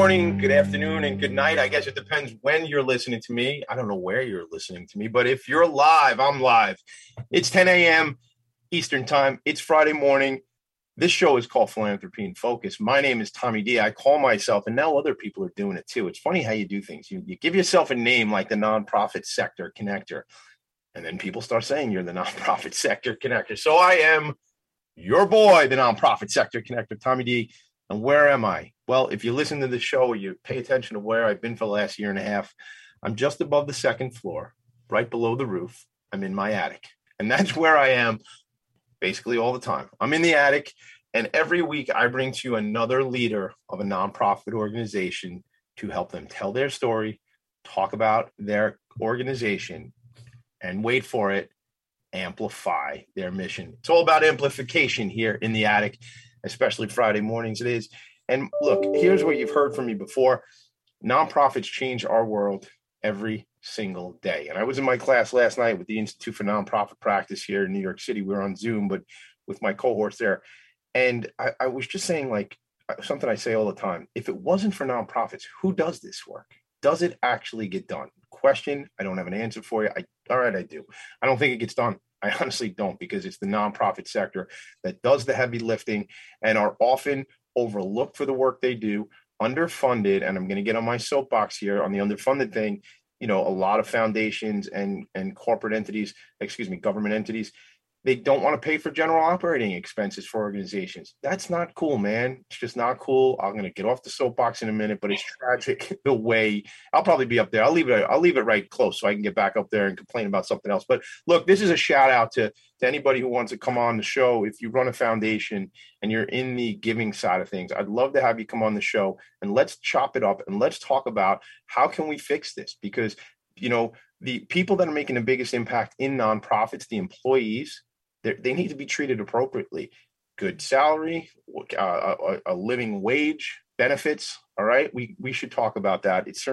morning, good afternoon, and good night. I guess it depends when you're listening to me. I don't know where you're listening to me, but if you're live, I'm live. It's 10 a.m. Eastern time. It's Friday morning. This show is called Philanthropy in Focus. My name is Tommy D. I call myself, and now other people are doing it too. It's funny how you do things. You give yourself a name like the Nonprofit Sector Connector, and then people start saying you're the Nonprofit Sector Connector. So I am your boy, the Nonprofit Sector Connector, Tommy D. And where am I? Well, if you listen to the show or you pay attention to where I've been for the last year and a half, I'm just above the second floor, right below the roof. I'm in my attic. And that's where I am basically all the time. I'm in the attic. And every week I bring to you another leader of a nonprofit organization to help them tell their story, talk about their organization, and wait for it, amplify their mission. It's all about amplification here in the attic, especially Friday mornings it is. And look, here's what you've heard from me before. Nonprofits change our world every single day. And I was in my class last night with the Institute for Nonprofit Practice here in New York City. We were on Zoom, but with my cohorts there. And I was just saying, like, something I say all the time. If it wasn't for nonprofits, who does this work? Does it actually get done? Question, I don't have an answer for you. I do. I don't think it gets done. I honestly don't, because it's the nonprofit sector that does the heavy lifting and are often overlooked for the work they do, underfunded. And I'm going to get on my soapbox here on the underfunded thing. You know, a lot of foundations and corporate entities, government entities, they don't want to pay for general operating expenses for organizations. That's not cool, man. It's just not cool. I'm going to get off the soapbox in a minute, but it's tragic the way I'll probably be up there. I'll leave it right close so I can get back up there and complain about something else. But look, this is a shout out to anybody who wants to come on the show. If you run a foundation and you're in the giving side of things, I'd love to have you come on the show and let's chop it up and let's talk about how can we fix this? Because, you know, the people that are making the biggest impact in nonprofits, the employees, they need to be treated appropriately. Good salary, a living wage, benefits. All right. We should talk about that. It's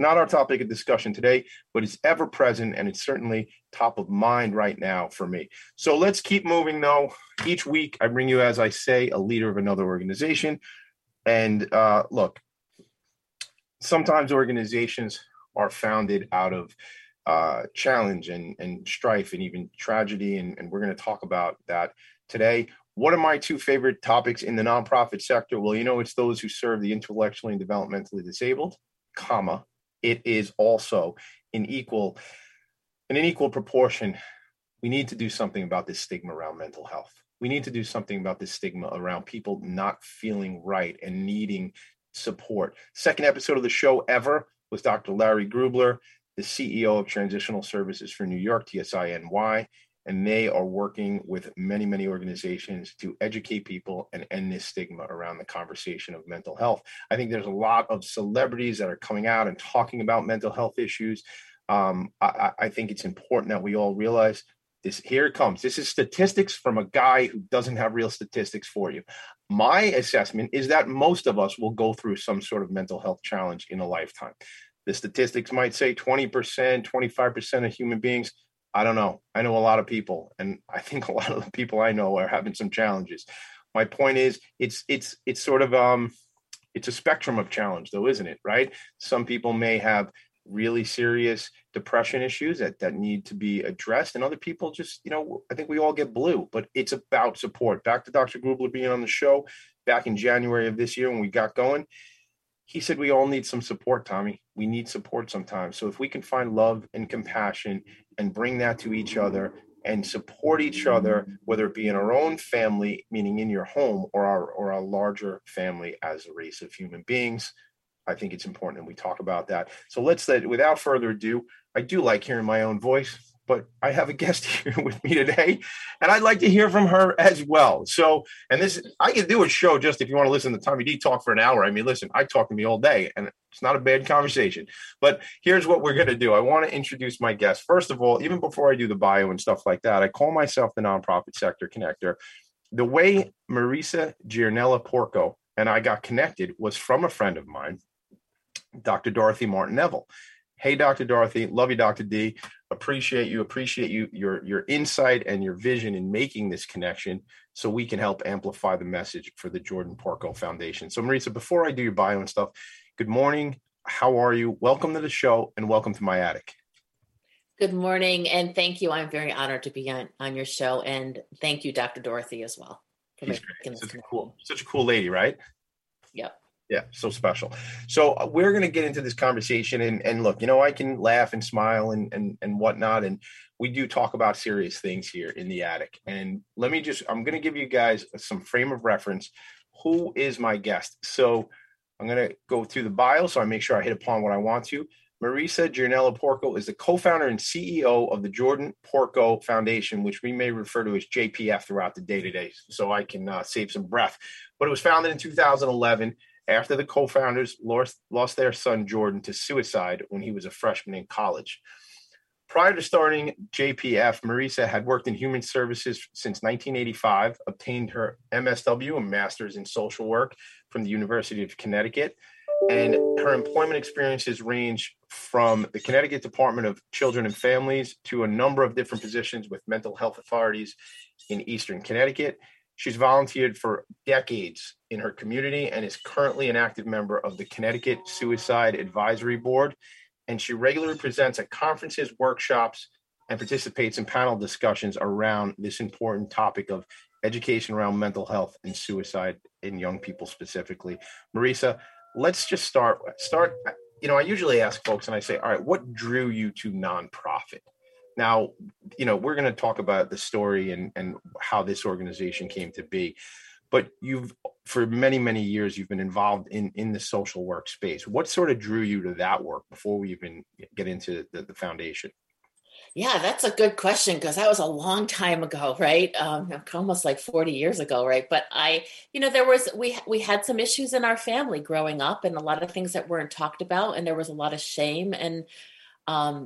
not our topic of discussion today, but it's ever present. And it's certainly top of mind right now for me. So let's keep moving though. Each week I bring you, as I say, a leader of another organization. And look, sometimes organizations are founded out of challenge and strife and even tragedy. And we're going to talk about that today. What are my two favorite topics in the nonprofit sector? Well, you know, it's those who serve the intellectually and developmentally disabled, comma. It is also in an equal proportion. We need to do something about this stigma around mental health. We need to do something about this stigma around people not feeling right and needing support. Second episode of the show ever was Dr. Larry Grubler, the CEO of Transitional Services for New York, TSINY, and they are working with many, many organizations to educate people and end this stigma around the conversation of mental health. I think there's a lot of celebrities that are coming out and talking about mental health issues. I think it's important that we all realize this. Here it comes. This is statistics from a guy who doesn't have real statistics for you. My assessment is that most of us will go through some sort of mental health challenge in a lifetime. The statistics might say 20%, 25% of human beings. I don't know. I know a lot of people, and I think a lot of the people I know are having some challenges. My point is, it's sort of it's a spectrum of challenge, though, isn't it? Right? Some people may have really serious depression issues that need to be addressed. And other people just, you know, I think we all get blue, but it's about support. Back to Dr. Grubler being on the show back in January of this year when we got going, he said, we all need some support, Tommy. We need support sometimes. So if we can find love and compassion and bring that to each other and support each other, whether it be in our own family, meaning in your home, or our larger family as a race of human beings, I think it's important that we talk about that. So without further ado, I do like hearing my own voice, but I have a guest here with me today, and I'd like to hear from her as well. So, and this, I could do a show just if you want to listen to Tommy D talk for an hour. I mean, listen, I talk to me all day, and it's not a bad conversation, but here's what we're going to do. I want to introduce my guest. First of all, even before I do the bio and stuff like that, I call myself the Nonprofit Sector Connector. The way Marisa Giannella-Porco and I got connected was from a friend of mine, Dr. Dorothy Martin Neville. Hey, Dr. Dorothy, love you, Dr. D. Appreciate you, your insight and your vision in making this connection. so we can help amplify the message for the Jordan Porco Foundation. So Marisa, before I do your bio and stuff, good morning. How are you? Welcome to the show and welcome to my attic. Good morning and thank you. I'm very honored to be on your show, and thank you, Dr. Dorothy, as well. Such a cool lady, right? Yep. Yeah, so special. So we're going to get into this conversation, and look, you know, I can laugh and smile and whatnot, and we do talk about serious things here in the attic. And let me just, I'm going to give you guys some frame of reference. Who is my guest? So I'm going to go through the bio so I make sure I hit upon what I want to. Marisa Giannella-Porco is the co-founder and CEO of the Jordan Porco Foundation, which we may refer to as JPF throughout the day-to-day, so I can save some breath. But it was founded in 2011 after the co-founders lost their son, Jordan, to suicide when he was a freshman in college. Prior to starting JPF, Marisa had worked in human services since 1985, obtained her MSW, a master's in social work, from the University of Connecticut. And her employment experiences range from the Connecticut Department of Children and Families to a number of different positions with mental health authorities in Eastern Connecticut. She's volunteered for decades in her community and is currently an active member of the Connecticut Suicide Advisory Board. And she regularly presents at conferences, workshops, and participates in panel discussions around this important topic of education around mental health and suicide in young people specifically. Marisa, let's just start, you know, I usually ask folks and I say, all right, what drew you to nonprofit? Now, you know, we're going to talk about the story and how this organization came to be, but you've, for many, many years, you've been involved in the social work space. What sort of drew you to that work before we even get into the foundation? Yeah, that's a good question, because that was a long time ago, right? Almost like 40 years ago, right? But we had some issues in our family growing up, and a lot of things that weren't talked about, and there was a lot of shame and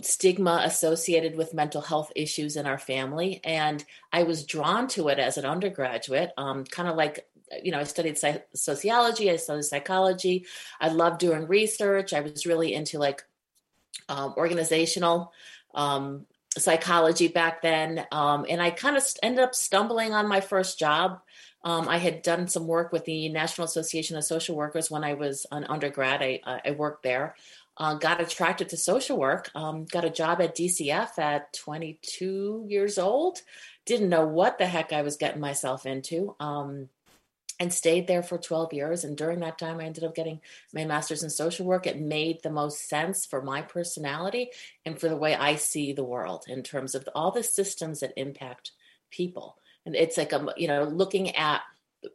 stigma associated with mental health issues in our family. And I was drawn to it as an undergraduate, kind of like, you know, I studied sociology, I studied psychology, I loved doing research, I was really into like organizational psychology back then. And I kind of ended up stumbling on my first job. I had done some work with the National Association of Social Workers when I was an undergrad. I worked there, got attracted to social work, got a job at DCF at 22 years old. Didn't know what the heck I was getting myself into, and stayed there for 12 years. And during that time, I ended up getting my master's in social work. It made the most sense for my personality and for the way I see the world in terms of all the systems that impact people. And it's like, you know, looking at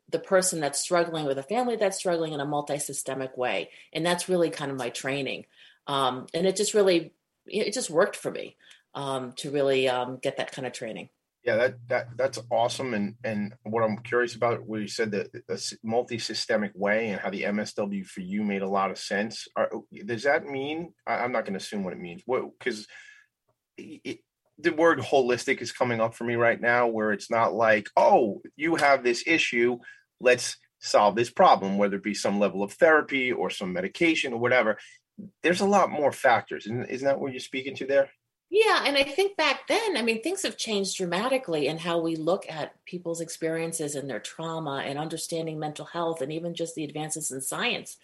the person that's struggling with a family that's struggling in a multi-systemic way. And that's really kind of my training. And it just really, it just worked for me to really get that kind of training. Yeah, that's awesome, and what I'm curious about, where you said the multi-systemic way and how the MSW for you made a lot of sense. Does that mean, I'm not going to assume what it means, because the word holistic is coming up for me right now, where it's not like, oh, you have this issue, let's solve this problem, whether it be some level of therapy or some medication or whatever. There's a lot more factors, and isn't that what you're speaking to there? Yeah. And I think back then, I mean, things have changed dramatically in how we look at people's experiences and their trauma and understanding mental health and even just the advances in science.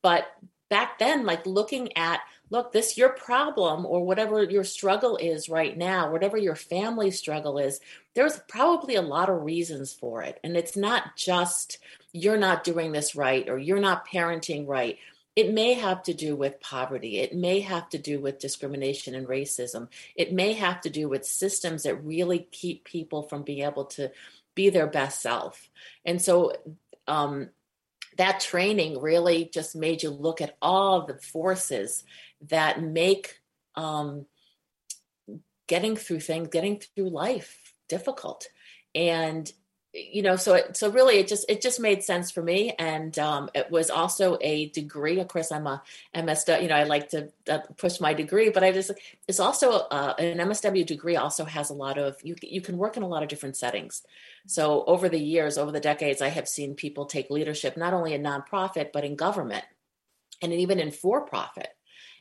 But back then, like looking at, look, this, your problem or whatever your struggle is right now, whatever your family struggle is, there's probably a lot of reasons for it. And it's not just you're not doing this right or you're not parenting right. It may have to do with poverty. It may have to do with discrimination and racism. It may have to do with systems that really keep people from being able to be their best self. And so that training really just made you look at all the forces that make getting through things, getting through life difficult. And you know, so really it just made sense for me. And it was also a degree. Of course, I'm a MSW, you know, I like to push my degree, but it's also an MSW degree also has a lot of, you can work in a lot of different settings. So over the years, over the decades, I have seen people take leadership, not only in nonprofit, but in government and even in for-profit.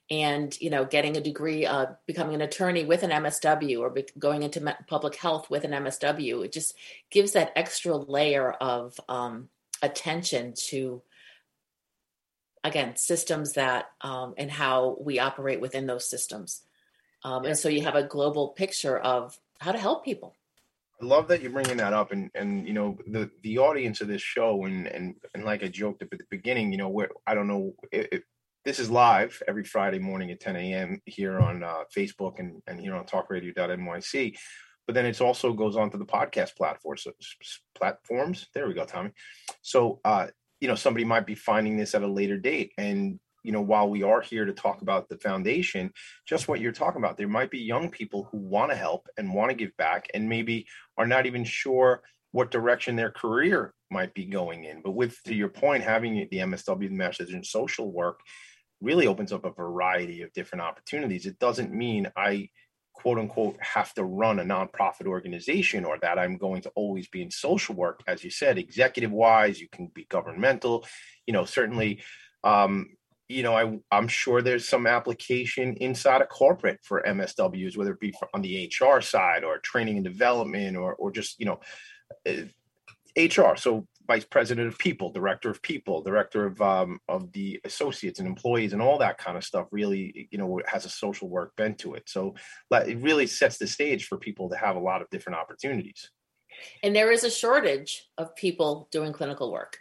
and, you know, getting a degree, becoming an attorney with an MSW, or going into public health with an MSW. It just gives that extra layer of attention to, again, systems that, and how we operate within those systems. And so you have a global picture of how to help people. I love that you're bringing that up, and you know, the audience of this show, and like I joked at the beginning, you know, where I don't know if this is live every Friday morning at 10 a.m. here on Facebook and here on talkradio.nyc, but then it also goes on to the podcast platforms. So, there we go, Tommy. So, you know, somebody might be finding this at a later date, and you know, while we are here to talk about the foundation, just what you're talking about, there might be young people who want to help and want to give back and maybe are not even sure what direction their career might be going in. But with, to your point, having the MSW, the Master's in Social Work, really opens up a variety of different opportunities. It doesn't mean I, quote unquote, have to run a nonprofit organization, or that I'm going to always be in social work. As you said, executive wise, you can be governmental, you know, certainly, you know, I'm sure there's some application inside a corporate for MSWs, whether it be on the HR side or training and development, or just, you know, HR. So vice president of people, director of the associates and employees and all that kind of stuff really, you know, has a social work bent to it. So it really sets the stage for people to have a lot of different opportunities. And there is a shortage of people doing clinical work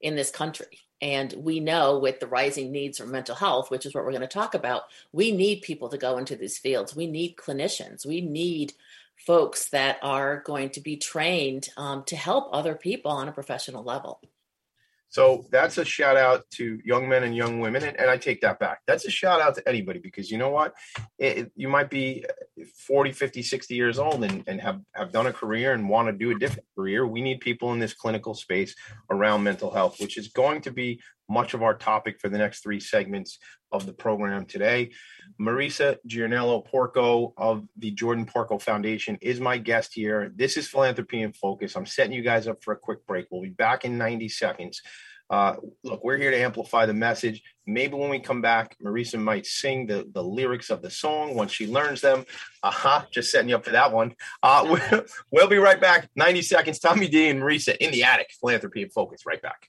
in this country. And we know with the rising needs for mental health, which is what we're going to talk about, we need people to go into these fields. We need clinicians. We need folks that are going to be trained to help other people on a professional level. So that's a shout out to young men and young women. And I take that back. That's a shout out to anybody, because you know what? You might be 40, 50, 60 years old and have done a career and want to do a different career. We need people in this clinical space around mental health, which is going to be much of our topic for the next three segments of the program today. Marisa Giannella-Porco of the Jordan Porco Foundation is my guest here. This is Philanthropy in Focus. I'm setting you guys up for a quick break. We'll be back in 90 seconds. Look, we're here to amplify the message. Maybe when we come back, Marisa might sing the lyrics of the song once she learns them. Just setting you up for that one. We'll be right back. 90 seconds. Tommy D and Marisa in the attic. Philanthropy in Focus. Right back.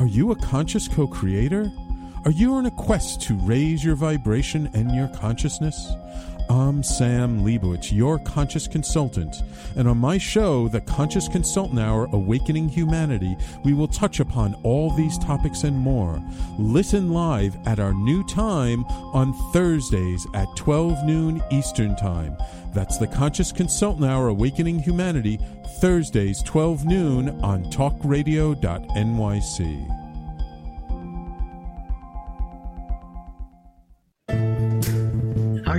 Are you a conscious co-creator? Are you on a quest to raise your vibration and your consciousness? I'm Sam Liebowitz, your conscious consultant, and on my show, The Conscious Consultant Hour, Awakening Humanity, we will touch upon all these topics and more. Listen live at our new time on Thursdays at 12 noon Eastern Time. That's The Conscious Consultant Hour, Awakening Humanity, Thursdays, 12 noon on talkradio.nyc. Are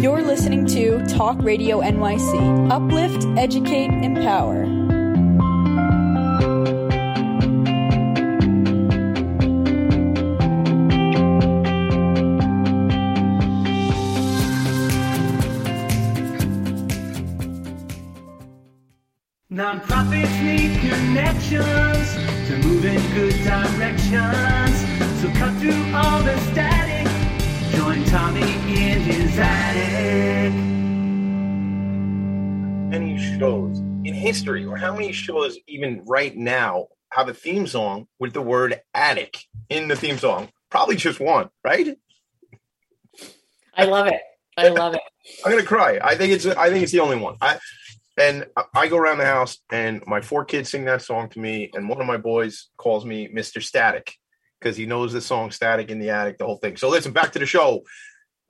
You're listening to Talk Radio NYC. Uplift, educate, empower. Nonprofits need connections to move in good directions. So cut through all the static. Join Tommy in his attic. Many shows in history, or how many shows even right now, have a theme song with the word attic in the theme song Probably just one, right? I love it. I love it. I'm going to cry. I think it's the only one. And I go around the house and my four kids sing that song to me. And one of my boys calls me Mr. Static because he knows the song Static in the Attic, the whole thing. So listen, back to the show.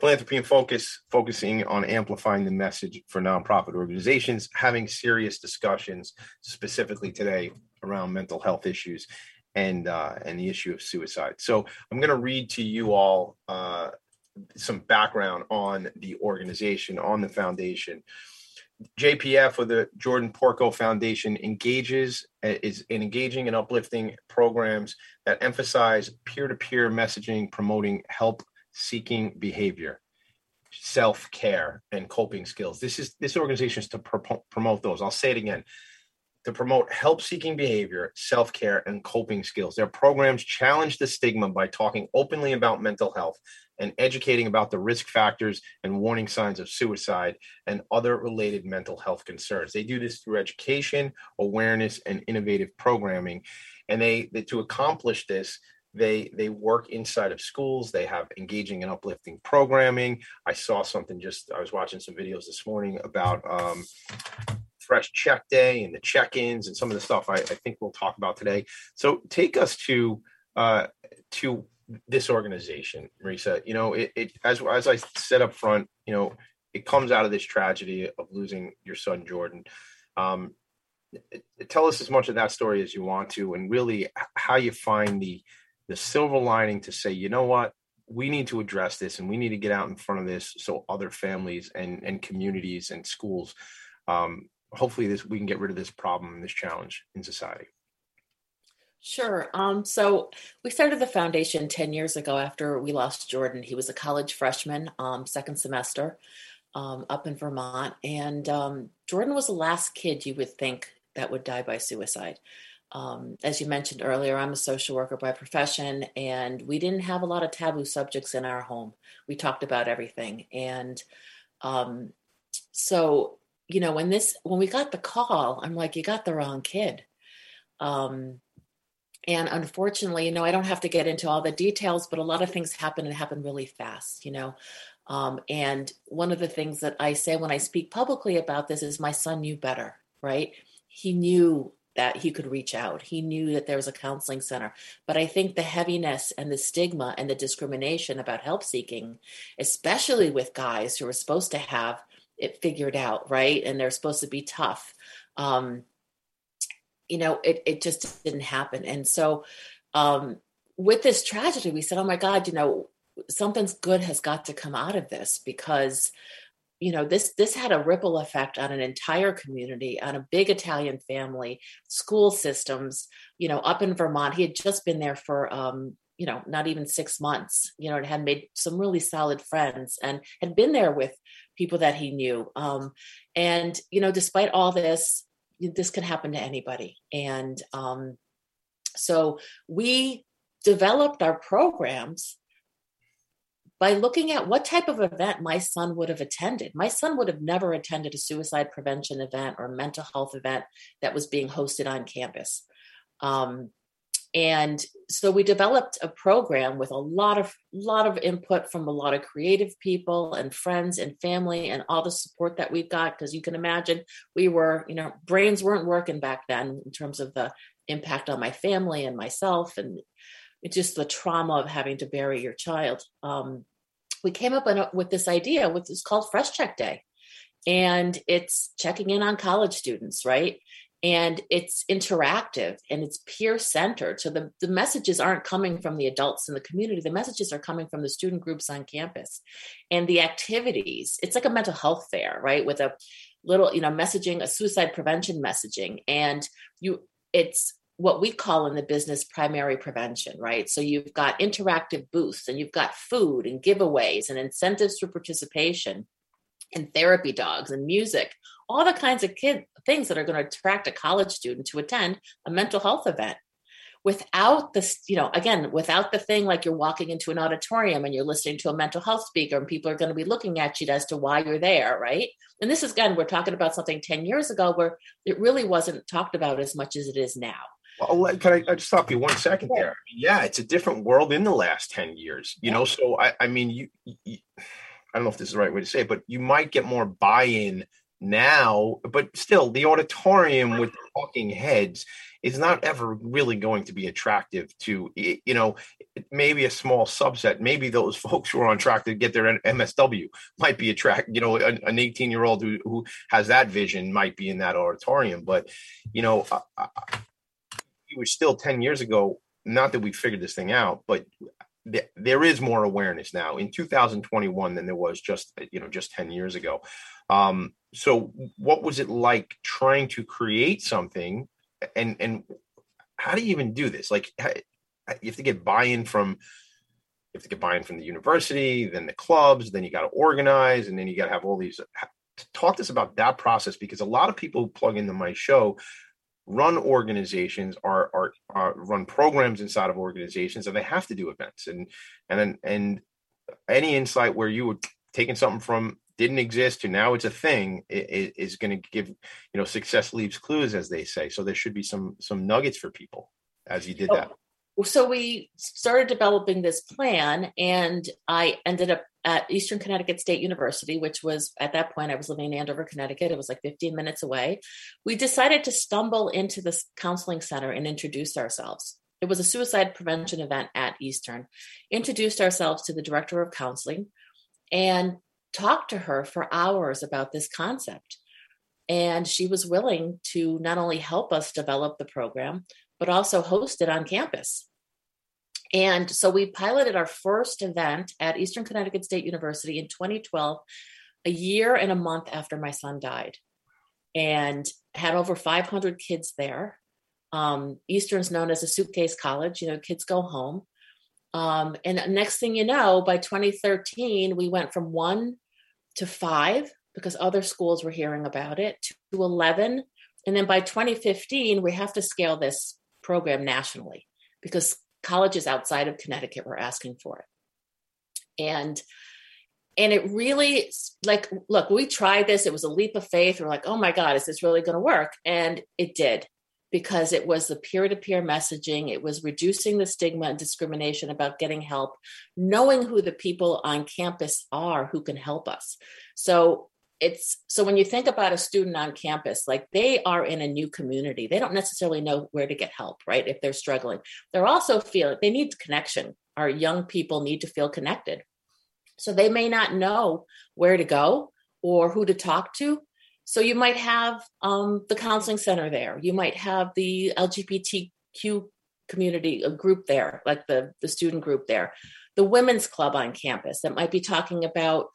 Philanthropy in Focus, focusing on amplifying the message for nonprofit organizations, having serious discussions specifically today around mental health issues and the issue of suicide. So I'm going to read to you all some background on the organization, on the foundation. JPF, or the Jordan Porco Foundation, is engaging and uplifting programs that emphasize peer-to-peer messaging, promoting help-seeking behavior, self-care, and coping skills. This organization is to promote those. I'll say it again. To promote help-seeking behavior, self-care, and coping skills. Their programs challenge the stigma by talking openly about mental health and educating about the risk factors and warning signs of suicide and other related mental health concerns. They do this through education, awareness, and innovative programming. And they to accomplish this, they work inside of schools. They have engaging and uplifting programming. I was watching some videos this morning about Fresh Check Day and the check-ins and some of the stuff I think we'll talk about today. So take us to this organization, Marisa. You know, it as I said up front, you know, it comes out of this tragedy of losing your son, Jordan. Tell us as much of that story as you want to, and really how you find the silver lining to say, you know what, we need to address this and we need to get out in front of this so other families and communities and schools hopefully we can get rid of this problem and this challenge in society. Sure. So we started the foundation 10 years ago after we lost Jordan. He was a college freshman, second semester, up in Vermont. And Jordan was the last kid you would think that would die by suicide. As you mentioned earlier, I'm a social worker by profession, and we didn't have a lot of taboo subjects in our home. We talked about everything. And so, you know, when we got the call, I'm like, you got the wrong kid. And unfortunately, you know, I don't have to get into all the details, but a lot of things happen and happen really fast, you know. And one of the things that I say when I speak publicly about this is my son knew better, right? He knew that he could reach out. He knew that there was a counseling center. But I think the heaviness and the stigma and the discrimination about help seeking, especially with guys who are supposed to have it figured out, right? And they're supposed to be tough. You know, it just didn't happen. And so with this tragedy, we said, oh my God, you know, something's good has got to come out of this because, you know, this had a ripple effect on an entire community, on a big Italian family, school systems, you know, up in Vermont. He had just been there for, you know, not even 6 months, you know, and had made some really solid friends and had been there with people that he knew. And, you know, despite all this could happen to anybody. And so we developed our programs by looking at what type of event my son would have attended. My son would have never attended a suicide prevention event or mental health event that was being hosted on campus. And so we developed a program with a lot of input from a lot of creative people and friends and family and all the support that we've got. Because you can imagine we were, you know, brains weren't working back then in terms of the impact on my family and myself and just the trauma of having to bury your child. We came up with this idea, which is called Fresh Check Day. And it's checking in on college students, right? And it's interactive and it's peer centered. So the messages aren't coming from the adults in the community. The messages are coming from the student groups on campus and the activities. It's like a mental health fair, right? With a little, you know, messaging, a suicide prevention messaging. And it's what we call in the business primary prevention, right? So you've got interactive booths and you've got food and giveaways and incentives for participation and therapy dogs and music, all the kinds of things that are going to attract a college student to attend a mental health event without this, you know, again, without the thing like you're walking into an auditorium and you're listening to a mental health speaker and people are going to be looking at you as to why you're there, right? And this is, again, we're talking about something 10 years ago where it really wasn't talked about as much as it is now. Well, can I just stop you 1 second there? Yeah, it's a different world in the last 10 years, you know? So I mean, I don't know if this is the right way to say it, but you might get more buy-in now, but still the auditorium with the talking heads is not ever really going to be attractive to, you know, maybe a small subset. Maybe those folks who are on track to get their MSW might be attracted, you know, an 18-year-old who has that vision might be in that auditorium. But, you know, we were still 10 years ago, not that we figured this thing out, but there is more awareness now in 2021 than there was just, you know, just 10 years ago. So what was it like trying to create something? And how do you even do this? Like, you have to get buy-in from the university, then the clubs, then you got to organize, and then you got to have all these. Talk to us about that process, because a lot of people who plug into my show run organizations, are run programs inside of organizations, and they have to do events. And any insight where you were taking something from didn't exist to now it's a thing is going to give, you know, success leaves clues, as they say. So there should be some nuggets for people as you did that. So we started developing this plan, and I ended up at Eastern Connecticut State University, which was, at that point, I was living in Andover, Connecticut. It was like 15 minutes away. We decided to stumble into this counseling center and introduce ourselves. It was a suicide prevention event at Eastern. Introduced ourselves to the director of counseling and talked to her for hours about this concept. And she was willing to not only help us develop the program, but also host it on campus. And so we piloted our first event at Eastern Connecticut State University in 2012, a year and a month after my son died, and had over 500 kids there. Eastern's known as a suitcase college, you know, kids go home. And next thing you know, by 2013, we went from 1 to 5 because other schools were hearing about it, to 11. And then by 2015, we have to scale this program nationally because colleges outside of Connecticut were asking for it. And it really, like, look, we tried this. It was a leap of faith. We're like, oh my God, is this really going to work? And it did, because it was the peer-to-peer messaging. It was reducing the stigma and discrimination about getting help, knowing who the people on campus are who can help us. So when you think about a student on campus, like, they are in a new community. They don't necessarily know where to get help, right? If they're struggling, they're also feeling they need connection. Our young people need to feel connected. So they may not know where to go or who to talk to. So you might have the counseling center there. You might have the LGBTQ community, a group there, like the student group there, the women's club on campus that might be talking about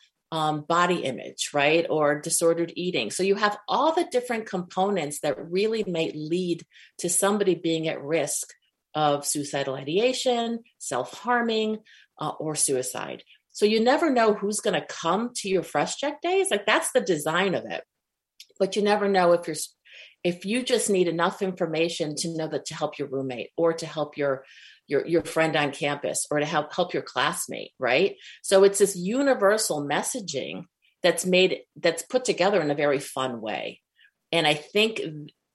body image, right? Or disordered eating. So you have all the different components that really might lead to somebody being at risk of suicidal ideation, self-harming, or suicide. So you never know who's going to come to your Fresh Check Days. Like, that's the design of it. But you never know if you just need enough information to know that to help your roommate or to help your friend on campus or to help your classmate, right? So it's this universal messaging that's put together in a very fun way. And I think,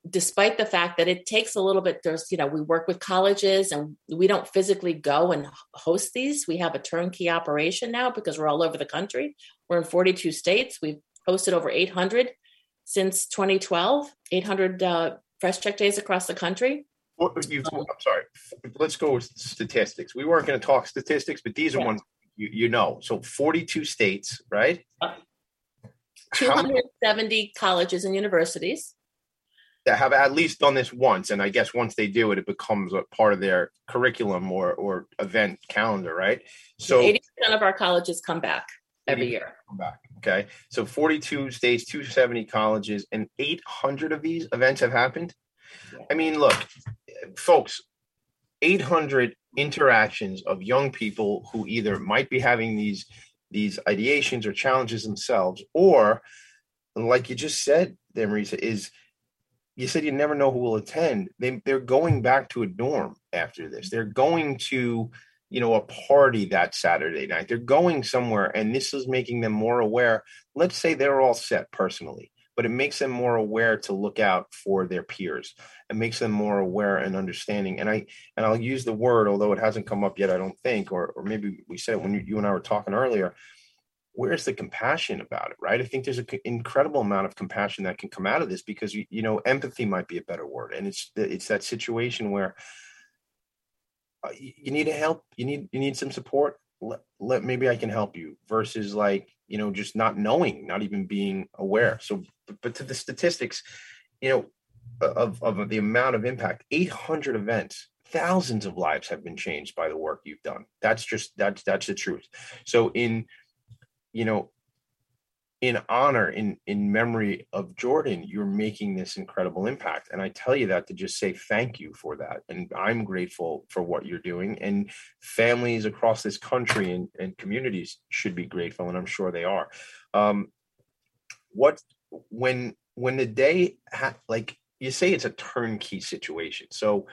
despite the fact that it takes a little bit, there's, you know, we work with colleges and we don't physically go and host these. We have a turnkey operation now because we're all over the country. We're in 42 states. We've hosted over 800 since 2012, 800 Fresh Check Days across the country. I'm sorry. Let's go with statistics. We weren't going to talk statistics, but these are ones you know. So 42 states, right? 270 colleges and universities that have at least done this once, and I guess once they do it, it becomes a part of their curriculum or event calendar, right? So 80% of our colleges come back every year. Okay, so 42 states, 270 colleges, and 800 of these events have happened. I mean, look, folks, 800 interactions of young people who either might be having these ideations or challenges themselves, or, like you just said there, Marisa, is you said you never know who will attend. They're going back to a dorm after this. They're going to, you know, a party that Saturday night. They're going somewhere, and this is making them more aware. Let's say they're all set personally, but it makes them more aware to look out for their peers. It makes them more aware and understanding. And I'll use the word, although it hasn't come up yet, I don't think, or maybe we said it when you and I were talking earlier, where's the compassion about it, right? I think there's an incredible amount of compassion that can come out of this because, you know, empathy might be a better word. And it's that situation where you need help, you need some support. Let maybe I can help you versus like, you know, just not knowing, not even being aware. So, but to the statistics, you know, of the amount of impact, 800 events, thousands of lives have been changed by the work you've done. That's the truth. So in honor, in memory of Jordan, you're making this incredible impact. And I tell you that to just say thank you for that. And I'm grateful for what you're doing. And families across this country and communities should be grateful, and I'm sure they are. When the day, like you say, it's a turnkey situation. So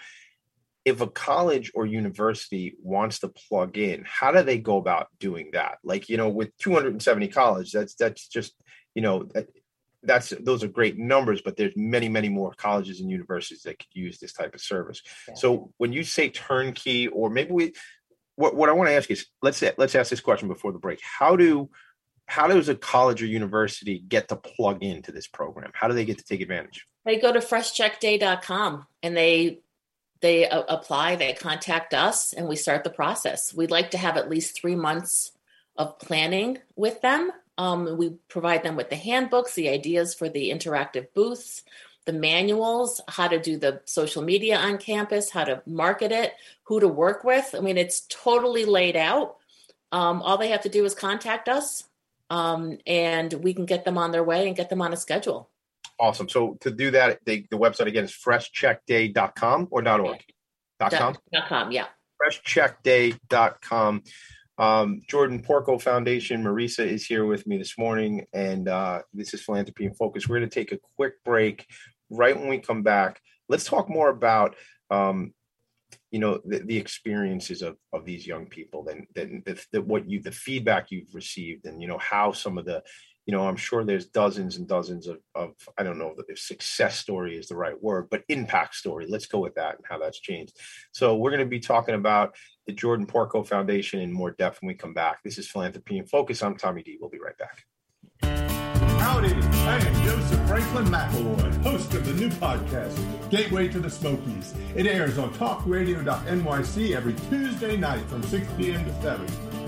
if a college or university wants to plug in, how do they go about doing that? Like, you know, with 270 colleges, that's just, you know, those are great numbers, but there's many, many more colleges and universities that could use this type of service. Yeah. So when you say turnkey, or maybe what I want to ask is, let's ask this question before the break. How does a college or university get to plug into this program? How do they get to take advantage? They go to freshcheckday.com and they apply, they contact us, and we start the process. We'd like to have at least 3 months of planning with them. We provide them with the handbooks, the ideas for the interactive booths, the manuals, how to do the social media on campus, how to market it, who to work with. I mean, it's totally laid out. All they have to do is contact us, and we can get them on their way and get them on a schedule. Awesome. So to do that, the website again is freshcheckday.com or .org? .com, yeah. Freshcheckday.com. Jordan Porco Foundation, Marisa is here with me this morning, and this is Philanthropy in Focus. We're going to take a quick break. Right when we come back, let's talk more about you know, the experiences of these young people, the feedback you've received, and you know how some of the, you know, I'm sure there's dozens and dozens of I don't know if success story is the right word, but impact story. Let's go with that and how that's changed. So we're going to be talking about the Jordan Porco Foundation in more depth when we come back. This is Philanthropy in Focus. I'm Tommy D. We'll be right back. Howdy, I am Joseph Franklin McElroy, host of the new podcast, Gateway to the Smokies. It airs on talkradio.nyc every Tuesday night from 6 p.m. to 7.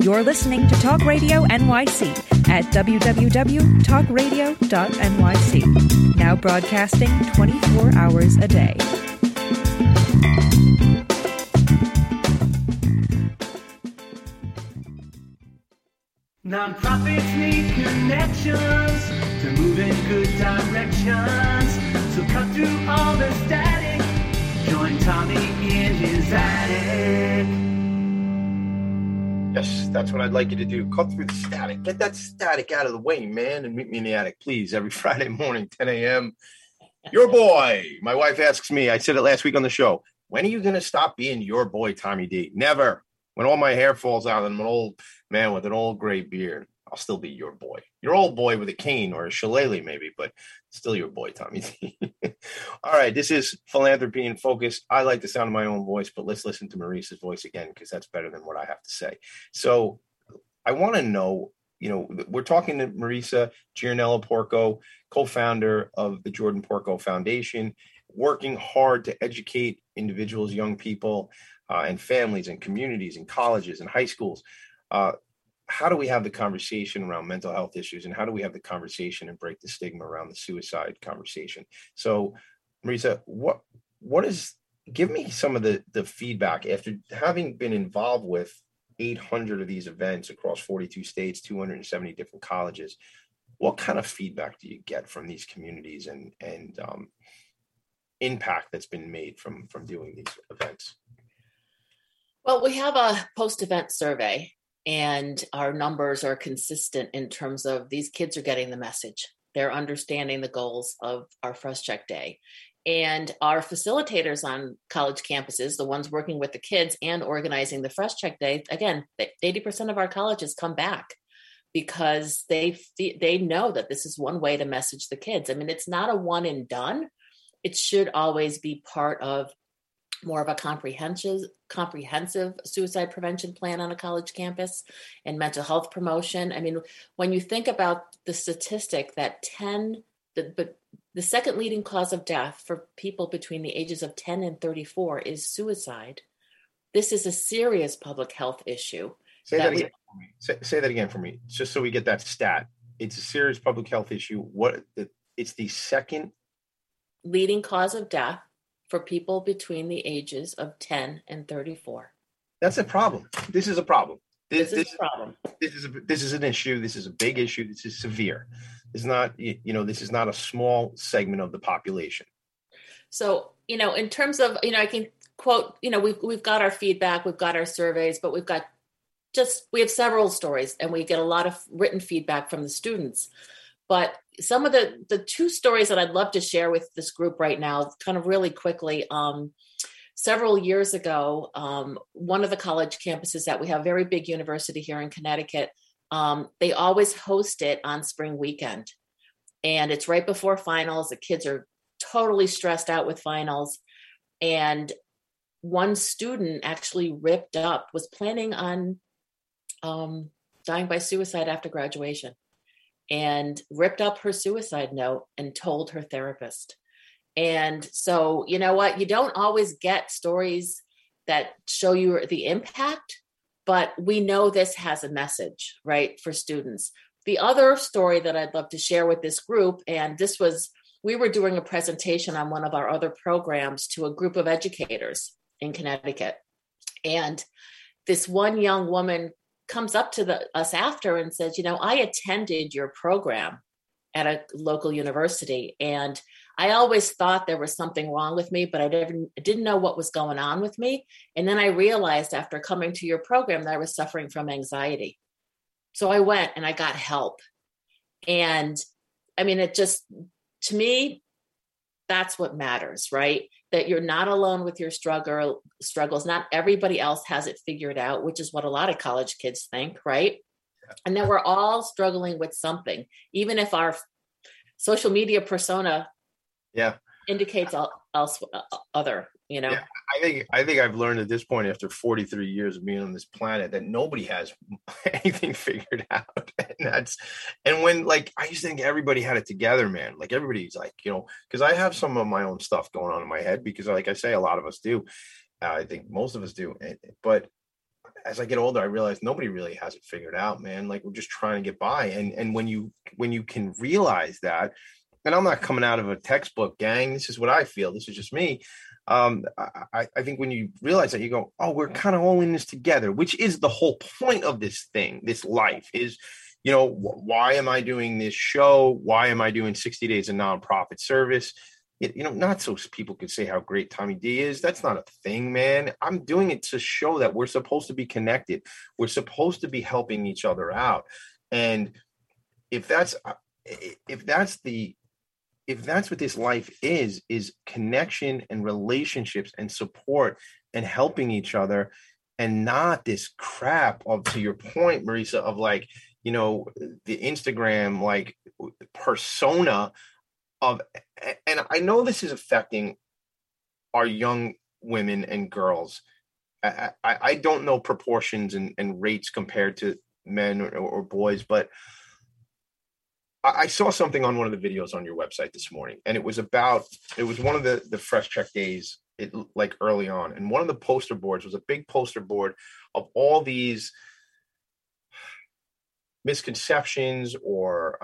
You're listening to Talk Radio NYC at www.talkradio.nyc. Now broadcasting 24 hours a day. Nonprofits need connections to move in good directions. So cut through all the static. Join Tommy in his attic. Yes, that's what I'd like you to do. Cut through the static. Get that static out of the way, man, and meet me in the attic, please, every Friday morning, 10 a.m. Your boy. My wife asks me, I said it last week on the show, when are you going to stop being your boy, Tommy D? Never. When all my hair falls out and I'm an old man with an old gray beard, I'll still be your boy. Your old boy with a cane or a shillelagh maybe, but still your boy, Tommy D. All right, this is Philanthropy in Focus. I like the sound of my own voice, but let's listen to Marisa's voice again because that's better than what I have to say. So I want to know, you know, we're talking to Marisa Giannella-Porco, co-founder of the Jordan Porco Foundation, working hard to educate individuals, young people, and families and communities and colleges and high schools. How do we have the conversation around mental health issues, and how do we have the conversation and break the stigma around the suicide conversation? So Marisa, what is, give me some of the feedback after having been involved with 800 of these events across 42 states, 270 different colleges. What kind of feedback do you get from these communities and impact that's been made from doing these events? Well, we have a post-event survey, and our numbers are consistent in terms of these kids are getting the message. They're understanding the goals of our Fresh Check Day. And our facilitators on college campuses, the ones working with the kids and organizing the Fresh Check Day, again, 80% of our colleges come back because they know that this is one way to message the kids. I mean, it's not a one and done. It should always be part of more of a comprehensive suicide prevention plan on a college campus and mental health promotion. I mean, when you think about the statistic that the second leading cause of death for people between the ages of 10 and 34 is suicide. This is a serious public health issue. Say that again for me, just so we get that stat. It's a serious public health issue. It's the second leading cause of death for people between the ages of 10 and 34. That's a problem. This is a problem. This is a problem. This is an issue. This is a big issue. This is severe. It's not, you know, this is not a small segment of the population. So, you know, in terms of, you know, I can quote, you know, we've got our feedback, we've got our surveys, but we have several stories, and we get a lot of written feedback from the students. But some of the two stories that I'd love to share with this group right now, kind of really quickly, several years ago, one of the college campuses that we have, a very big university here in Connecticut, they always host it on spring weekend. And it's right before finals. The kids are totally stressed out with finals. And one student actually was planning on dying by suicide after graduation, and ripped up her suicide note and told her therapist. And so, you know what, you don't always get stories that show you the impact, but we know this has a message, right, for students. The other story that I'd love to share with this group, and this was, we were doing a presentation on one of our other programs to a group of educators in Connecticut. And this one young woman comes up to us after and says, you know, I attended your program at a local university, and I always thought there was something wrong with me, but I didn't know what was going on with me. And then I realized after coming to your program that I was suffering from anxiety. So I went and I got help. And I mean, it just, to me, that's what matters, right? That you're not alone with your struggles. Not everybody else has it figured out, which is what a lot of college kids think, right? Yeah. And that we're all struggling with something, even if our social media persona indicates other, you know. Yeah. I think I've learned at this point, after 43 years of being on this planet, that nobody has anything figured out. And when, like, I used to think everybody had it together, man. Like, everybody's like, you know, because I have some of my own stuff going on in my head, because like I say, a lot of us do. I think most of us do. But as I get older, I realize nobody really has it figured out, man. Like, we're just trying to get by. And when you can realize that, and I'm not coming out of a textbook, gang, this is what I feel, this is just me. I think when you realize that, you go, oh, we're kind of all in this together, which is the whole point of this thing, this life is, you know, why am I doing this show? Why am I doing 60 days of nonprofit service? You know, not so people could say how great Tommy D is. That's not a thing, man. I'm doing it to show that we're supposed to be connected. We're supposed to be helping each other out. And if that's what this life is connection and relationships and support and helping each other and not this crap of, to your point, Marisa, of like, you know, the Instagram like persona of, and I know this is affecting our young women and girls. I don't know proportions and rates compared to men or boys, but I saw something on one of the videos on your website this morning, and it was one of the Fresh Check Days, like early on. And one of the poster boards was a big poster board of all these misconceptions or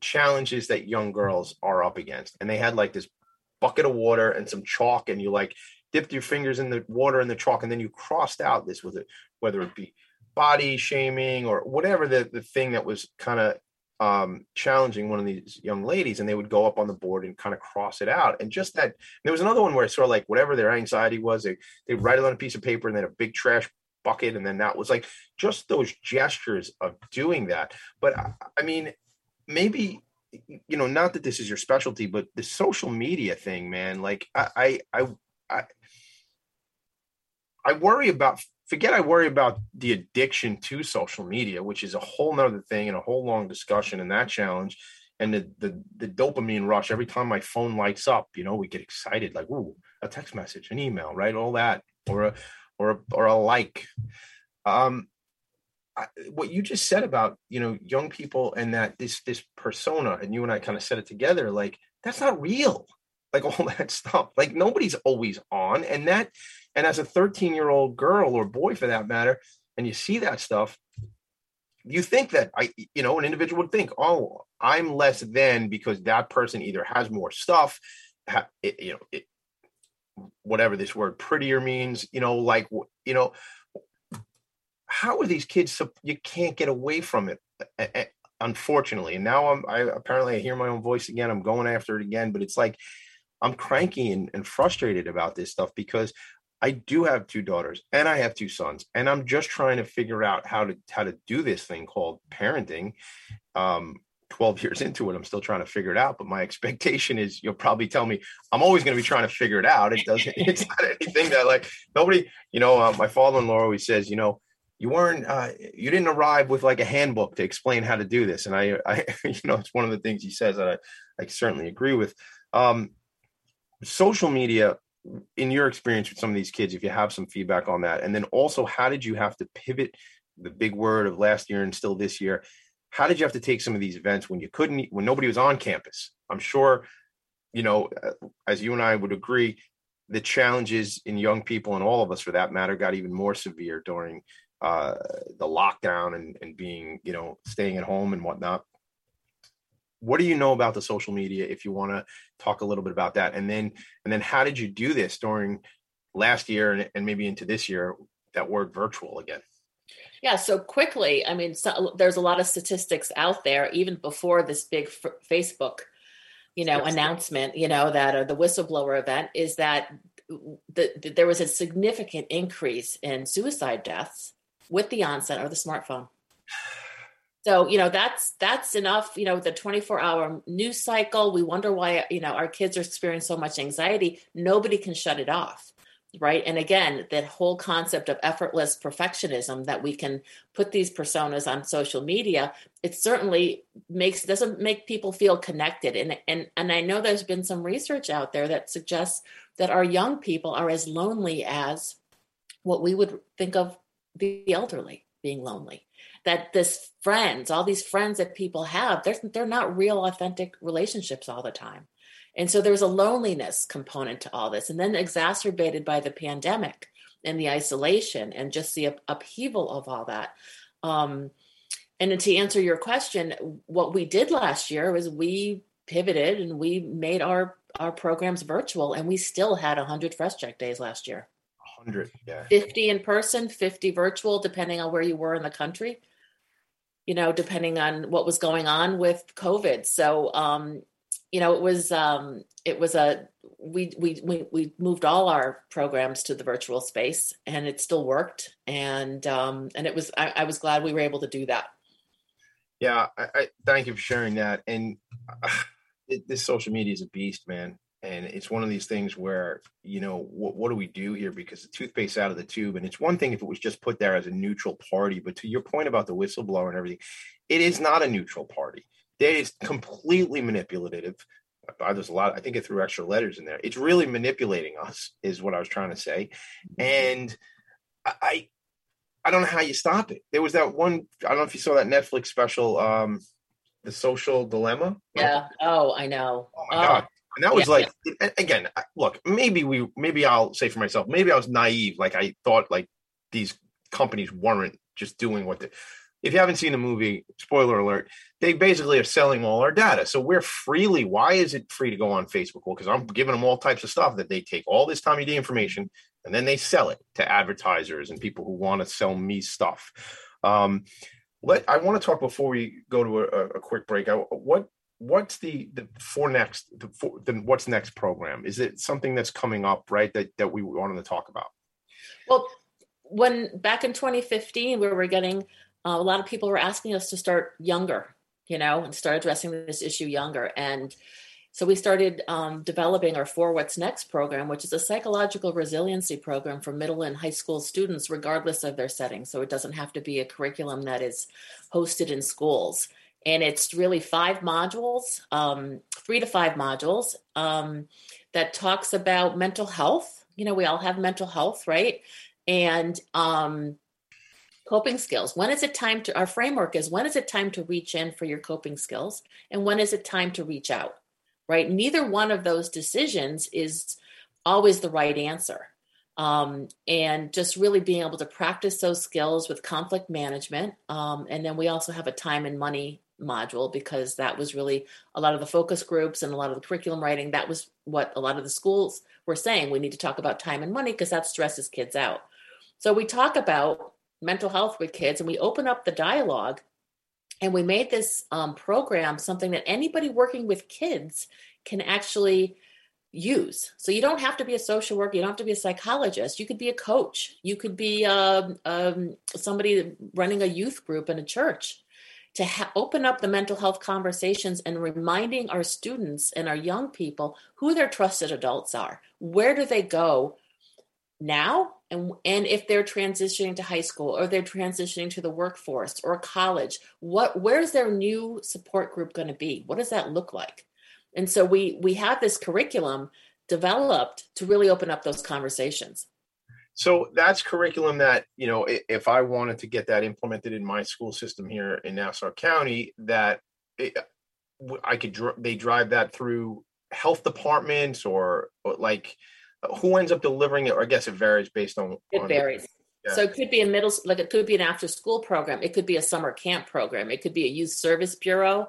challenges that young girls are up against. And they had like this bucket of water and some chalk, and you like dipped your fingers in the water and the chalk, and then you crossed out this with it, whether it be body shaming or whatever the thing that was kind of challenging one of these young ladies, and they would go up on the board and kind of cross it out. And just that, there was another one where I saw like whatever their anxiety was, they write it on a piece of paper and then a big trash bucket. And then that was like just those gestures of doing that. But I mean, maybe, you know, not that this is your specialty, but the social media thing, man, like I worry about the addiction to social media, which is a whole nother thing and a whole long discussion, and that challenge and the dopamine rush. Every time my phone lights up, you know, we get excited, like, ooh, a text message, an email, right? All that, or a like. What you just said about, you know, young people and that this persona, and you and I kind of said it together, like, that's not real. Like all that stuff, like nobody's always on. And that, and as a 13-year-old girl or boy for that matter, and you see that stuff, you think that an individual would think, oh, I'm less than because that person either has more stuff, whatever this word prettier means, you know, like, you know, how are these kids? You can't get away from it, unfortunately. And now I hear my own voice again. I'm going after it again, but it's like, I'm cranky and frustrated about this stuff because I do have two daughters and I have two sons, and I'm just trying to figure out how to do this thing called parenting. 12 years into it, I'm still trying to figure it out. But my expectation is you'll probably tell me I'm always going to be trying to figure it out. It's not anything that like nobody, you know, my father-in-law always says, you know, you didn't arrive with like a handbook to explain how to do this. And I you know, it's one of the things he says that I certainly agree with. Social media, in your experience with some of these kids, if you have some feedback on that, and then also, how did you have to pivot, the big word of last year and still this year, how did you have to take some of these events when nobody was on campus? I'm sure, you know, as you and I would agree, the challenges in young people and all of us for that matter got even more severe during the lockdown and being, you know, staying at home and whatnot. What do you know about the social media, if you want to talk a little bit about that? And then how did you do this during last year and maybe into this year, that word virtual again? Yeah, so quickly, I mean, there's a lot of statistics out there, even before this big Facebook, you know, announcement, you know, that the whistleblower event, is that there was a significant increase in suicide deaths with the onset of the smartphone. So, you know, that's enough, you know, the 24-hour news cycle. We wonder why, you know, our kids are experiencing so much anxiety. Nobody can shut it off, right? And again, that whole concept of effortless perfectionism that we can put these personas on social media, it certainly doesn't make people feel connected. And I know there's been some research out there that suggests that our young people are as lonely as what we would think of the elderly being lonely. That all these friends that people have, they're not real, authentic relationships all the time. And so there's a loneliness component to all this, and then exacerbated by the pandemic and the isolation and just the upheaval of all that. And to answer your question, what we did last year was we pivoted and we made our programs virtual, and we still had 100 Fresh Check Days last year. 100, yeah. 50 in person, 50 virtual, depending on where you were in the country, you know, depending on what was going on with COVID. So, you know, we moved all our programs to the virtual space, and it still worked. And it was, I was glad we were able to do that. Yeah. I thank you for sharing that. And this social media is a beast, man. And it's one of these things where, you know, what do we do here? Because the toothpaste's out of the tube. And it's one thing if it was just put there as a neutral party. But to your point about the whistleblower and everything, it is not a neutral party. That is completely manipulative. There's a lot. I think it threw extra letters in there. It's really manipulating us is what I was trying to say. And I don't know how you stop it. There was that one. I don't know if you saw that Netflix special, The Social Dilemma. Yeah. Oh, I know. Oh, my God. And that was again, look, maybe I'll say for myself, maybe I was naive. Like I thought like these companies weren't just doing what they, if you haven't seen the movie, spoiler alert, they basically are selling all our data. So we're freely, why is it free to go on Facebook? Well, because I'm giving them all types of stuff that they take all this Tommy D information and then they sell it to advertisers and people who want to sell me stuff. I want to talk before we go to a quick break. What's the For Next, the What's Next program? Is it something that's coming up, right, that we wanted to talk about? Well, when back in 2015, we were getting a lot of people were asking us to start younger, you know, and start addressing this issue younger. And so we started developing our For What's Next program, which is a psychological resiliency program for middle and high school students, regardless of their setting. So it doesn't have to be a curriculum that is hosted in schools. And it's really 5 modules, 3 to 5 modules that talks about mental health. You know, we all have mental health, right? And coping skills. When is it time to, our framework is, when is it time to reach in for your coping skills? And when is it time to reach out, right? Neither one of those decisions is always the right answer. And just really being able to practice those skills with conflict management. And then we also have a time and money module, because that was really a lot of the focus groups and a lot of the curriculum writing. That was what a lot of the schools were saying. We need to talk about time and money because that stresses kids out. So we talk about mental health with kids and we open up the dialogue, and we made this program something that anybody working with kids can actually use. So you don't have to be a social worker. You don't have to be a psychologist. You could be a coach. You could be somebody running a youth group in a church to open up the mental health conversations and reminding our students and our young people who their trusted adults are. Where do they go now? And if they're transitioning to high school or they're transitioning to the workforce or college, where's their new support group going to be? What does that look like? And so we have this curriculum developed to really open up those conversations. So that's curriculum that, you know, if I wanted to get that implemented in my school system here in Nassau County, that they drive that through health departments or like who ends up delivering it? Or I guess it varies based on. It varies. Yeah. So it could be it could be an after school program. It could be a summer camp program. It could be a youth service bureau.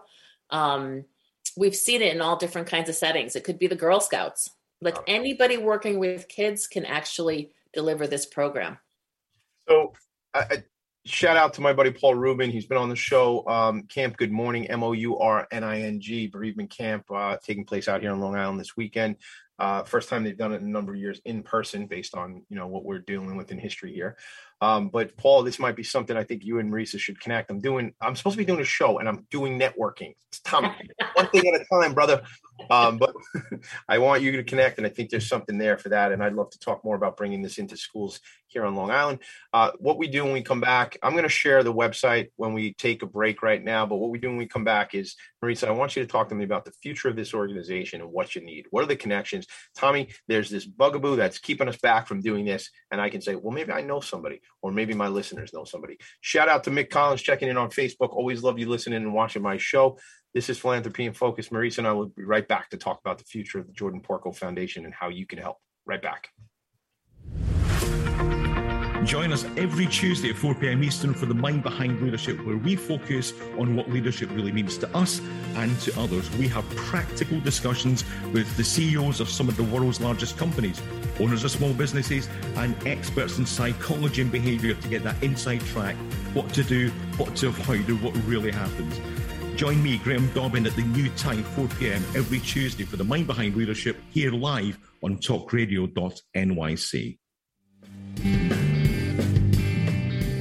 We've seen it in all different kinds of settings. It could be the Girl Scouts. Like anybody working with kids can actually deliver this program. So I shout out to my buddy, Paul Rubin. He's been on the show, Camp Good Morning, MOURNING, bereavement camp, taking place out here on Long Island this weekend. First time they've done it in a number of years in person based on, you know, what we're dealing with in history here. But Paul, this might be something I think you and Marisa should connect. I'm supposed to be doing a show and I'm doing networking. It's Tommy, one thing at a time, brother. But I want you to connect. And I think there's something there for that. And I'd love to talk more about bringing this into schools here on Long Island. What we do when we come back, I'm going to share the website when we take a break right now. But what we do when we come back is, Marisa, I want you to talk to me about the future of this organization and what you need. What are the connections? Tommy, there's this bugaboo that's keeping us back from doing this. And I can say, well, maybe I know somebody, or maybe my listeners know somebody. Shout out to Mick Collins checking in on Facebook. Always love you listening and watching my show. This is Philanthropy in Focus. Marisa and I will be right back to talk about the future of the Jordan Porco Foundation and how you can help. Right back. Join us every Tuesday at 4 p.m. Eastern for the Mind Behind Leadership, where we focus on what leadership really means to us and to others. We have practical discussions with the CEOs of some of the world's largest companies, owners of small businesses, and experts in psychology and behavior to get that inside track, what to do, what to avoid, and what really happens. Join me, Graham Dobbin, at the new time, 4 p.m. every Tuesday for the Mind Behind Leadership, here live on talkradio.nyc.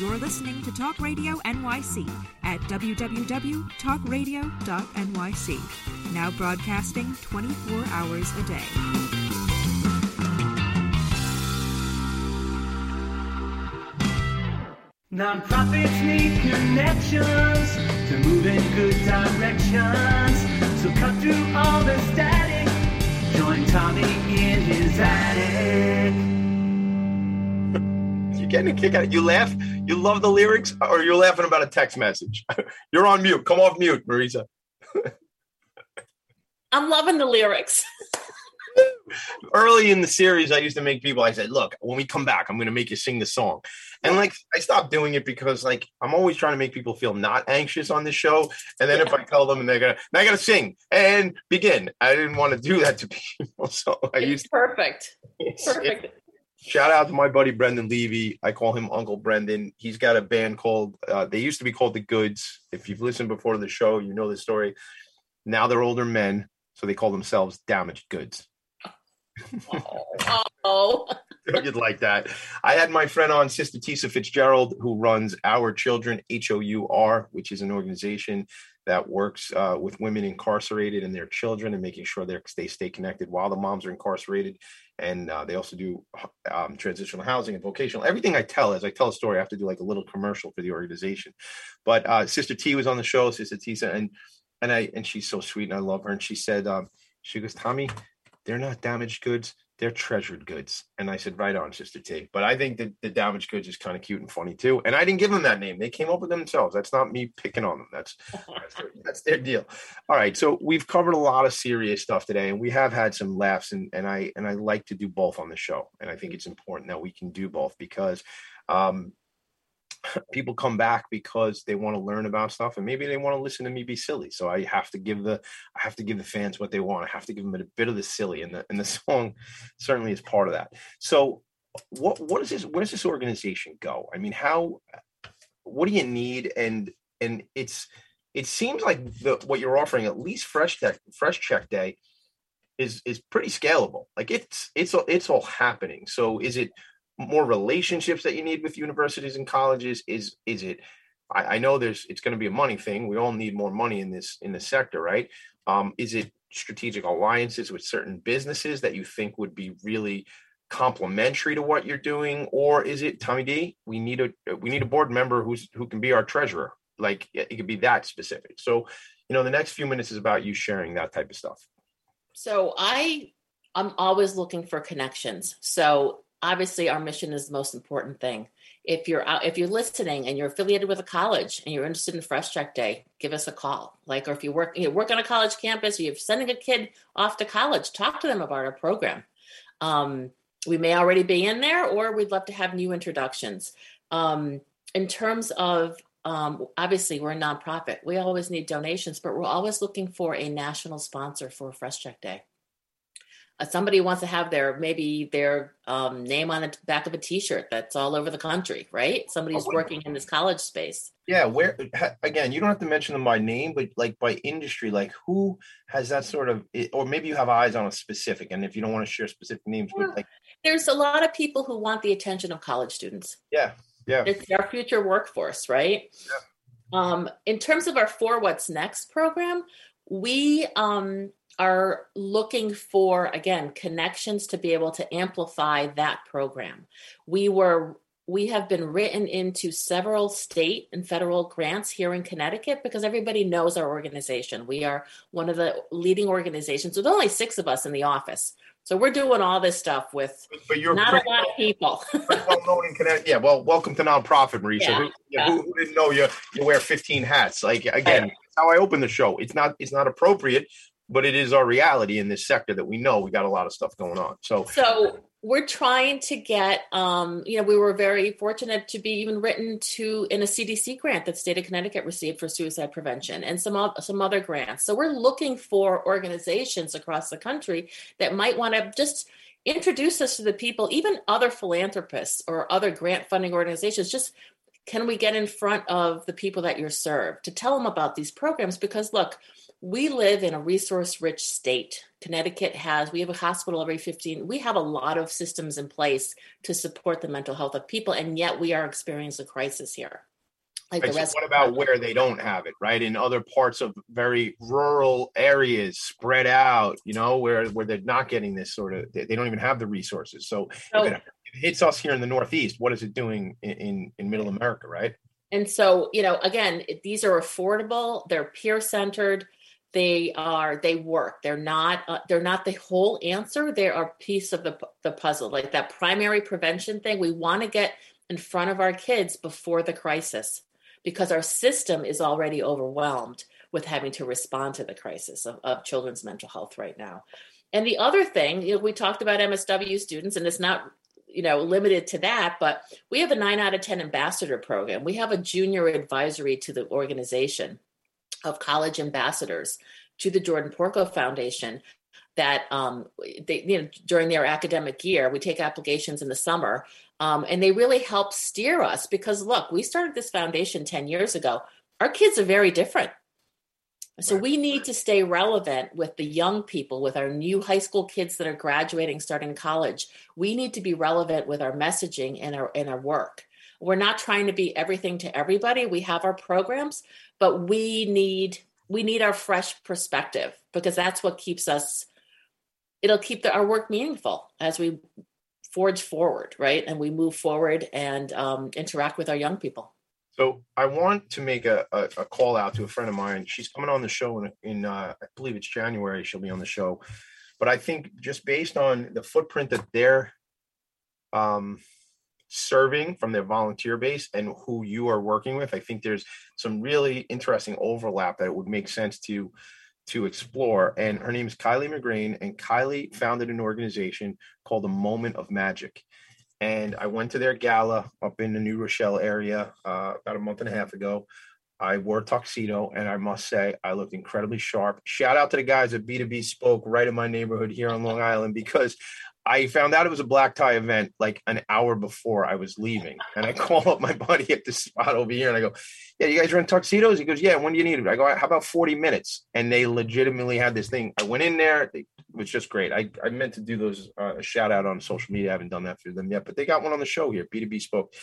You're listening to Talk Radio NYC at www.talkradio.nyc. Now broadcasting 24 hours a day. Nonprofits need connections to move in good directions. So cut through all the static. Join Tommy in his attic. Getting a kick out of it. You laugh, you love the lyrics, or you're laughing about a text message. You're on mute. Come off mute, Marisa. I'm loving the lyrics. Early in the series, I used to make people, I said, look, when we come back, I'm going to make you sing the song. And like, I stopped doing it because like, I'm always trying to make people feel not anxious on the show. And then if I tell them and they're going to, now I got to sing and begin. I didn't want to do that to people. So I used perfect. Perfect. Shout out to my buddy, Brendan Levy. I call him Uncle Brendan. He's got a band called, they used to be called The Goods. If you've listened before to the show, you know the story. Now they're older men, so they call themselves Damaged Goods. Oh. You'd like that. I had my friend on, Sister Tesa Fitzgerald, who runs Our Children, HOUR, which is an organization that works with women incarcerated and their children and making sure they stay connected while the moms are incarcerated. And they also do transitional housing and vocational. Everything I tell a story, I have to do like a little commercial for the organization. But Sister T was on the show, Sister Tesa, and she's so sweet and I love her. And she said, she goes, Tommy, they're not damaged goods. They're treasured goods. And I said, right on, Sister T. But I think that the damaged goods is kind of cute and funny too. And I didn't give them that name. They came up with them themselves. That's not me picking on them. That's their deal. All right. So we've covered a lot of serious stuff today and we have had some laughs and I like to do both on the show. And I think it's important that we can do both because people come back because they want to learn about stuff and maybe they want to listen to me be silly. So I have to give the fans what they want. I have to give them a bit of the silly and the song certainly is part of that. So what is this, where's this organization go? I mean, what do you need? And it seems like what you're offering, at least Fresh Check Day is pretty scalable. Like it's all happening. So is it more relationships that you need with universities and colleges? Is it? I know it's going to be a money thing. We all need more money in this sector, right? Is it strategic alliances with certain businesses that you think would be really complementary to what you're doing, or is it Tommy D? We need a board member who can be our treasurer. Like it could be that specific. So, you know, the next few minutes is about you sharing that type of stuff. So I'm always looking for connections. So. Obviously, our mission is the most important thing. If you're listening and you're affiliated with a college and you're interested in Fresh Check Day, give us a call. Like, or if you work on a college campus, or you're sending a kid off to college, talk to them about our program. We may already be in there, or we'd love to have new introductions. In terms of, obviously, we're a nonprofit. We always need donations, but we're always looking for a national sponsor for Fresh Check Day. Somebody wants to have their name on the back of a T-shirt that's all over the country, right? Somebody's working in this college space. Yeah. Where, again, you don't have to mention them by name, but like by industry, like who has that sort of, or maybe you have eyes on a specific, and if you don't want to share specific names, yeah. But like, there's a lot of people who want the attention of college students. Yeah. Yeah. It's our future workforce, right? Yeah. In terms of our For What's Next program, we, are looking for, again, connections to be able to amplify that program. We were we have been written into several state and federal grants here in Connecticut because everybody knows our organization. We are one of the leading organizations with only 6 of us in the office. So we're doing all this stuff with not a lot of people. Well known in Connecticut. Yeah, well, welcome to Nonprofit, Marisa. Yeah, who didn't know you wear 15 hats? Like, again, that's how I opened the show. It's not appropriate, but it is our reality in this sector that we know we got a lot of stuff going on. So we're trying to get, we were very fortunate to be even written to in a CDC grant that the state of Connecticut received for suicide prevention and some other grants. So we're looking for organizations across the country that might want to just introduce us to the people, even other philanthropists or other grant funding organizations. Just, can we get in front of the people that you serve to tell them about these programs? Because look, we live in a resource-rich state. Connecticut we have a hospital every 15. We have a lot of systems in place to support the mental health of people, and yet we are experiencing a crisis here. What about where they don't have it, right? In other parts of very rural areas spread out, where they're not getting this sort of, they don't even have the resources. So if it hits us here in the Northeast, what is it doing in middle America, right? And so, again, these are affordable, they're peer-centered, they work. They're not the whole answer. They are a piece of the puzzle, like that primary prevention thing. We want to get in front of our kids before the crisis because our system is already overwhelmed with having to respond to the crisis of children's mental health right now. And the other thing, we talked about MSW students, and it's not limited to that, but we have a 9 out of 10 ambassador program. We have a junior advisory to the organization of college ambassadors to the Jordan Porco Foundation that during their academic year, we take applications in the summer and they really help steer us because look, we started this foundation 10 years ago. Our kids are very different. So we need to stay relevant with the young people, with our new high school kids that are graduating, starting college. We need to be relevant with our messaging and our work. We're not trying to be everything to everybody. We have our programs, but we need our fresh perspective because that's what keeps us. It'll keep our work meaningful as we forge forward, right? And we move forward and interact with our young people. So I want to make a call out to a friend of mine. She's coming on the show in I believe it's January. She'll be on the show, but I think just based on the footprint that they're serving from their volunteer base and who you are working with, I think there's some really interesting overlap that it would make sense to explore. And her name is Kylie McGrain, and Kylie founded an organization called the Moment of Magic. And I went to their gala up in the New Rochelle area about a month and a half ago. I wore a tuxedo, and I must say I looked incredibly sharp. Shout out to the guys at B2B Spoke right in my neighborhood here on Long Island, because I found out it was a black tie event like an hour before I was leaving. And I call up my buddy at the spot over here and I go, yeah, you guys run tuxedos? He goes, yeah, when do you need it? I go, how about 40 minutes? And they legitimately had this thing. I went in there. It was just great. I meant to do those a shout out on social media. I haven't done that for them yet, but they got one on the show here, B2B Spoke.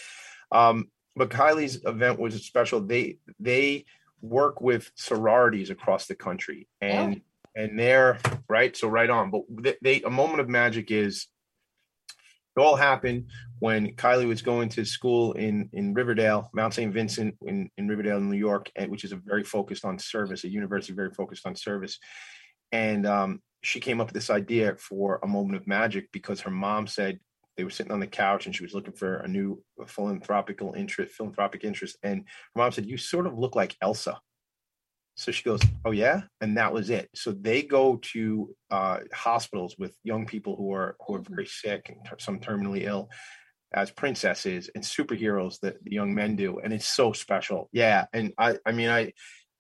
But Kylie's event was special. They work with sororities across the country and yeah. And they're right. So right on. But a Moment of Magic is it all happened when Kylie was going to school in Riverdale, Mount Saint Vincent in Riverdale, New York, which is a university very focused on service. And she came up with this idea for a Moment of Magic because her mom said they were sitting on the couch and she was looking for a new philanthropic interest. And her mom said, you sort of look like Elsa. So she goes, oh, yeah. And that was it. So they go to hospitals with young people who are very sick and some terminally ill as princesses and superheroes that the young men do. And it's so special. Yeah. And I mean, I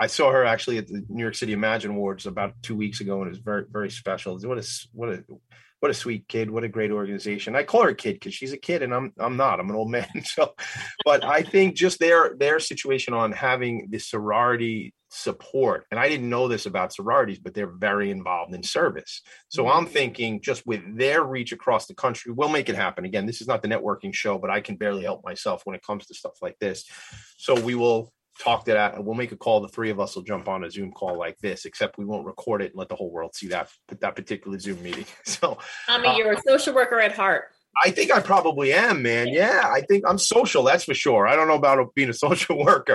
saw her actually at the New York City Imagine Awards about 2 weeks ago. And it was very, very special. What a sweet kid. What a great organization. I call her a kid because she's a kid and I'm not. I'm an old man. So, but I think just their situation on having this sorority support. And I didn't know this about sororities, but they're very involved in service. So I'm thinking just with their reach across the country, we'll make it happen. Again, this is not the networking show, but I can barely help myself when it comes to stuff like this. So we will talk to that and we'll make a call. The three of us will jump on a Zoom call like this, except we won't record it and let the whole world see that particular Zoom meeting. So Tommy, you're a social worker at heart. I think I probably am, man. Yeah, I think I'm social. That's for sure. I don't know about being a social worker.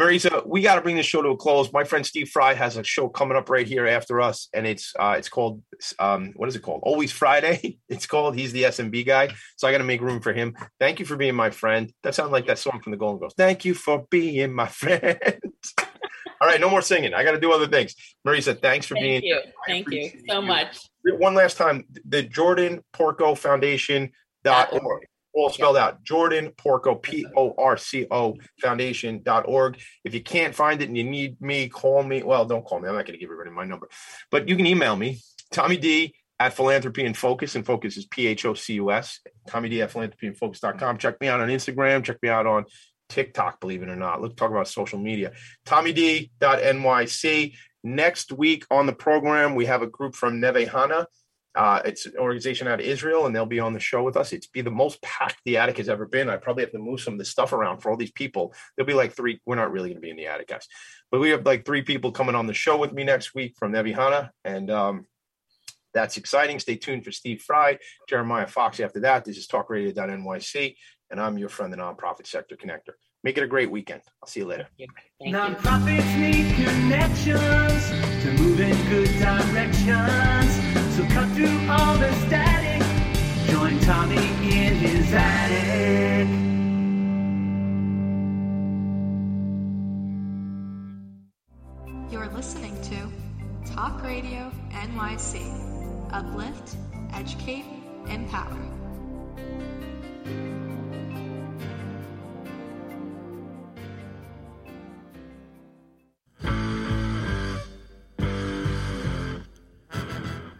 Marisa, we got to bring this show to a close. My friend Steve Fry has a show coming up right here after us, and it's called, what is it called? Always Friday. It's called, he's the SMB guy, so I got to make room for him. Thank you for being my friend. That sounds like that song from the Golden Girls. Thank you for being my friend. All right, no more singing. I got to do other things. Marisa, thanks for being here. Thank you so much. One last time, the Jordan Porco Foundation.org. All spelled out, Jordan Porco, P-O-R-C-O Foundation.org. If you can't find it and you need me, call me. Well, don't call me. I'm not going to give everybody my number. But you can email me, Tommy D at Philanthropy and Focus is P-H-O-C-U-S, Tommy D at philanthropyandfocus.com. Check me out on Instagram. Check me out on TikTok, believe it or not. Let's talk about social media. TommyD.NYC. Next week on the program, we have a group from Neve Hana. It's an organization out of Israel, and they'll be on the show with us. It's be the most packed the attic has ever been. I probably have to move some of this stuff around for all these people. There'll be like three. We're not really going to be in the attic, guys. But we have like three people coming on the show with me next week from Neve Hana, and that's exciting. Stay tuned for Steve Fry, Jeremiah Fox after that. This is talkradio.nyc, and I'm your friend, the Nonprofit Sector Connector. Make it a great weekend. I'll see you later. Nonprofits need connections to move in good directions. So cut through all the static. Join Tommy in his attic. You're listening to Talk Radio NYC. Uplift, educate, empower.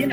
In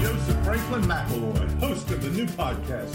Joseph Franklin McElroy, host of the new podcast,